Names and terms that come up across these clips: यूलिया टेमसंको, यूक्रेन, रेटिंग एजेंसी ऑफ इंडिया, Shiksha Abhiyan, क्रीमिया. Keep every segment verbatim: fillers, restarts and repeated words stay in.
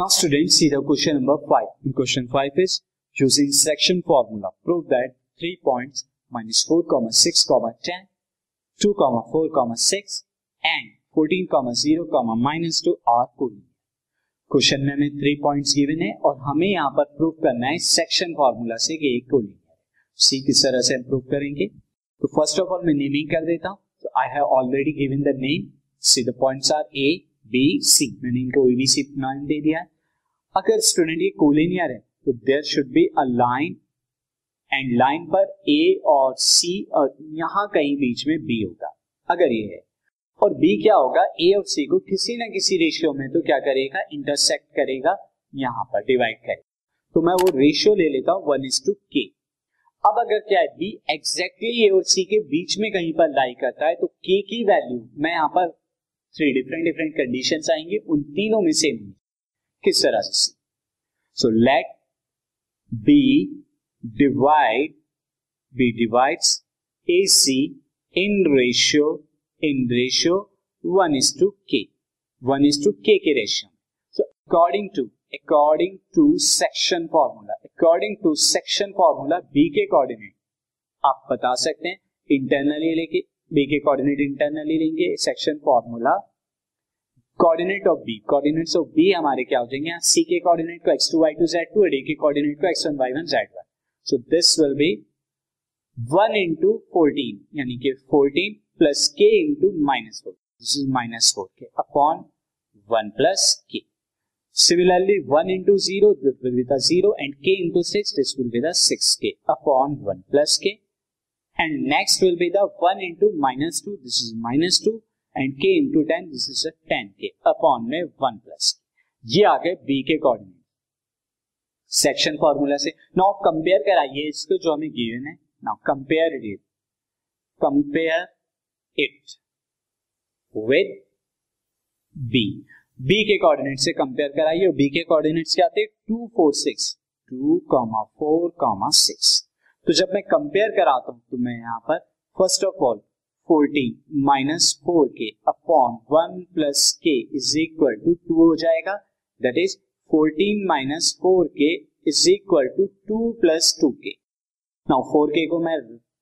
Now students, see the question number five. In question five is using section formula, prove that three points minus four comma six comma ten, two comma four comma six and fourteen comma zero comma minus two are collinear. Question में हमें three points given है और हमें यहाँ पर prove करना है section formula से कि एक कोलिनियर है. सी किस तरह से हम प्रूव करेंगे, तो फर्स्ट ऑफ ऑल मैं नेमिंग कर देता हूँ. तो I have already given the name. See the points are A B C. मैंने इनको ए बी सी नाम दे दिया. अगर स्टूडेंट ये कोलिनियर है तो there should be a line and line पर ए और सी और यहाँ कहीं बीच में बी होगा अगर ये है. और बी क्या होगा, ए और सी को किसी ना किसी रेशियो में तो क्या करेगा, इंटरसेक्ट करेगा, यहाँ पर डिवाइड करेगा. तो मैं वो रेशियो ले लेता हूँ वन इज टू के. अब अगर क्या है बी एग्जैक्टली ए और सी के बीच में कहीं पर लाई करता है तो के की वैल्यू मैं यहाँ पर थ्री डिफरेंट डिफरेंट कंडीशंस आएंगे, उन तीनों में सेम होंगी. किस तरह से, so let B divide B divides A C in ratio in ratio one is to k, one is to k के ratio. So according to according to section formula according to section formula B के coordinate आप बता सकते हैं internally लेके. B के coordinate internally लेंगे. Section formula coordinate of B, coordinates of B हमारे क्या हो जाएंगे, सी के कोऑर्डिनेट को x two Y to z two, D के कोऑर्डिनेट को x one y one z one. So this will be one into fourteen यानी कि fourteen plus k into minus four, this is minus four k upon one plus k. Similarly one into zero this will be the zero and k into six this will be the six k upon one plus k. And next will be the one into minus two this is minus two and k into ten this is ten k upon में one plus k. ये आ गए B के coordinate section formula से. Now compare कराइए इसको जो हमें गिवन है. Now compare it compare It with B. B के कोऑर्डिनेट से कंपेयर कराइए. B के कोऑर्डिनेट्स क्या आते हैं, two four six, two comma four comma six. तो जब मैं कंपेयर कराता हूँ तो मैं यहाँ पर first of all fourteen minus four k upon one plus k is equal to two हो जाएगा. That is fourteen minus four k is equal to two plus two k. Now four k को मैं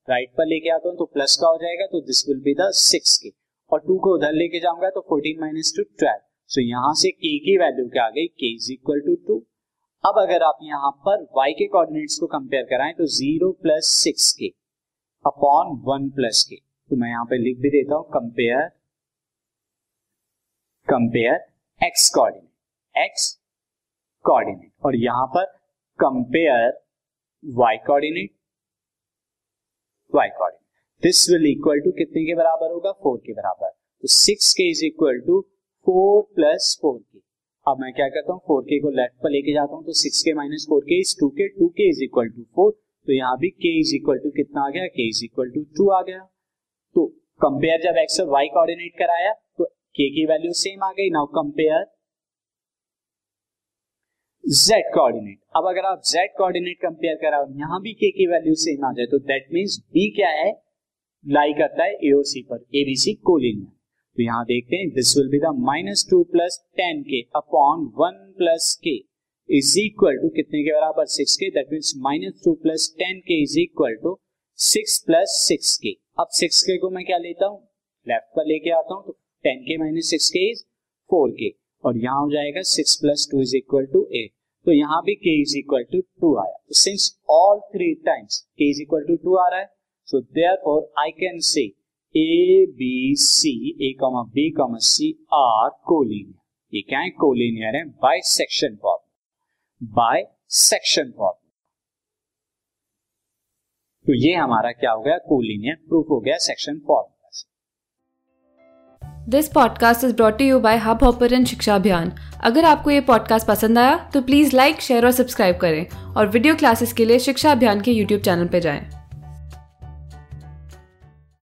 right पर लेके आता हूँ तो plus का हो जाएगा, तो this will be the six k. और टू को उधर लेके जाऊंगा तो fourteen minus two twelve. So यहाँ से के की वैल्यू क्या आ गई, के इज इक्वल टू टू. अब अगर आप यहाँ पर वाई के कोऑर्डिनेट्स को कंपेयर कराएं तो zero plus six k upon one plus k. तो मैं यहाँ पे लिख भी देता हूँ compare compare x coordinate x coordinate और यहाँ पर compare y coordinate y coordinate. This will equal to कितने के बराबर होगा, फोर के बराबर. तो six k is equal to four plus four k. अब मैं क्या करता हूँ, फोर के को लेफ्ट पर लेके जाता हूँ तो six k minus four k is to k, two k is equal to four. तो यहाँ भी के इज इक्वल टू कितना आ गया, k is equal to two आ गया. तो कंपेयर जब एक्स और वाई कोऑर्डिनेट कराया तो के की वैल्यू सेम आ गई. Now compare z coordinate. अब अगर आप z कोऑर्डिनेट कंपेयर कराओ यहाँ भी k की वैल्यू सेम आ जाए तो दैट मींस b क्या है, लाई करता है a और c पर, a b c कोलिनियर. तो यहाँ देखते हैं this will be the minus two plus ten k upon one plus k is equal to कितने के बराबर, सिक्स के. That means minus two plus ten k is equal to six plus six k. अब six के को मैं क्या लेता हूँ, लेफ्ट पर लेके आता हूँ तो ten k minus six k is four k और यहाँ हो जाएगा six plus two is equal to eight. तो यहाँ भी k is equal to two आया. Since all three times k is equal to two आ रहा है so therefore I can say a b c a comma b comma c are collinear. ये क्या है, कोलिनियर है by section formula by section formula. तो ये हमारा क्या हो गया, कोलिनियर प्रूफ हो गया section formula. This podcast is brought you by hub hopper and शिक्षा अभियान. अगर आपको ये पॉडकास्ट पसंद आया तो प्लीज़ लाइक शेयर और सब्सक्राइब करें और वीडियो क्लासेस के लिए शिक्षा अभियान के यूट्यूब चैनल पर जाएं.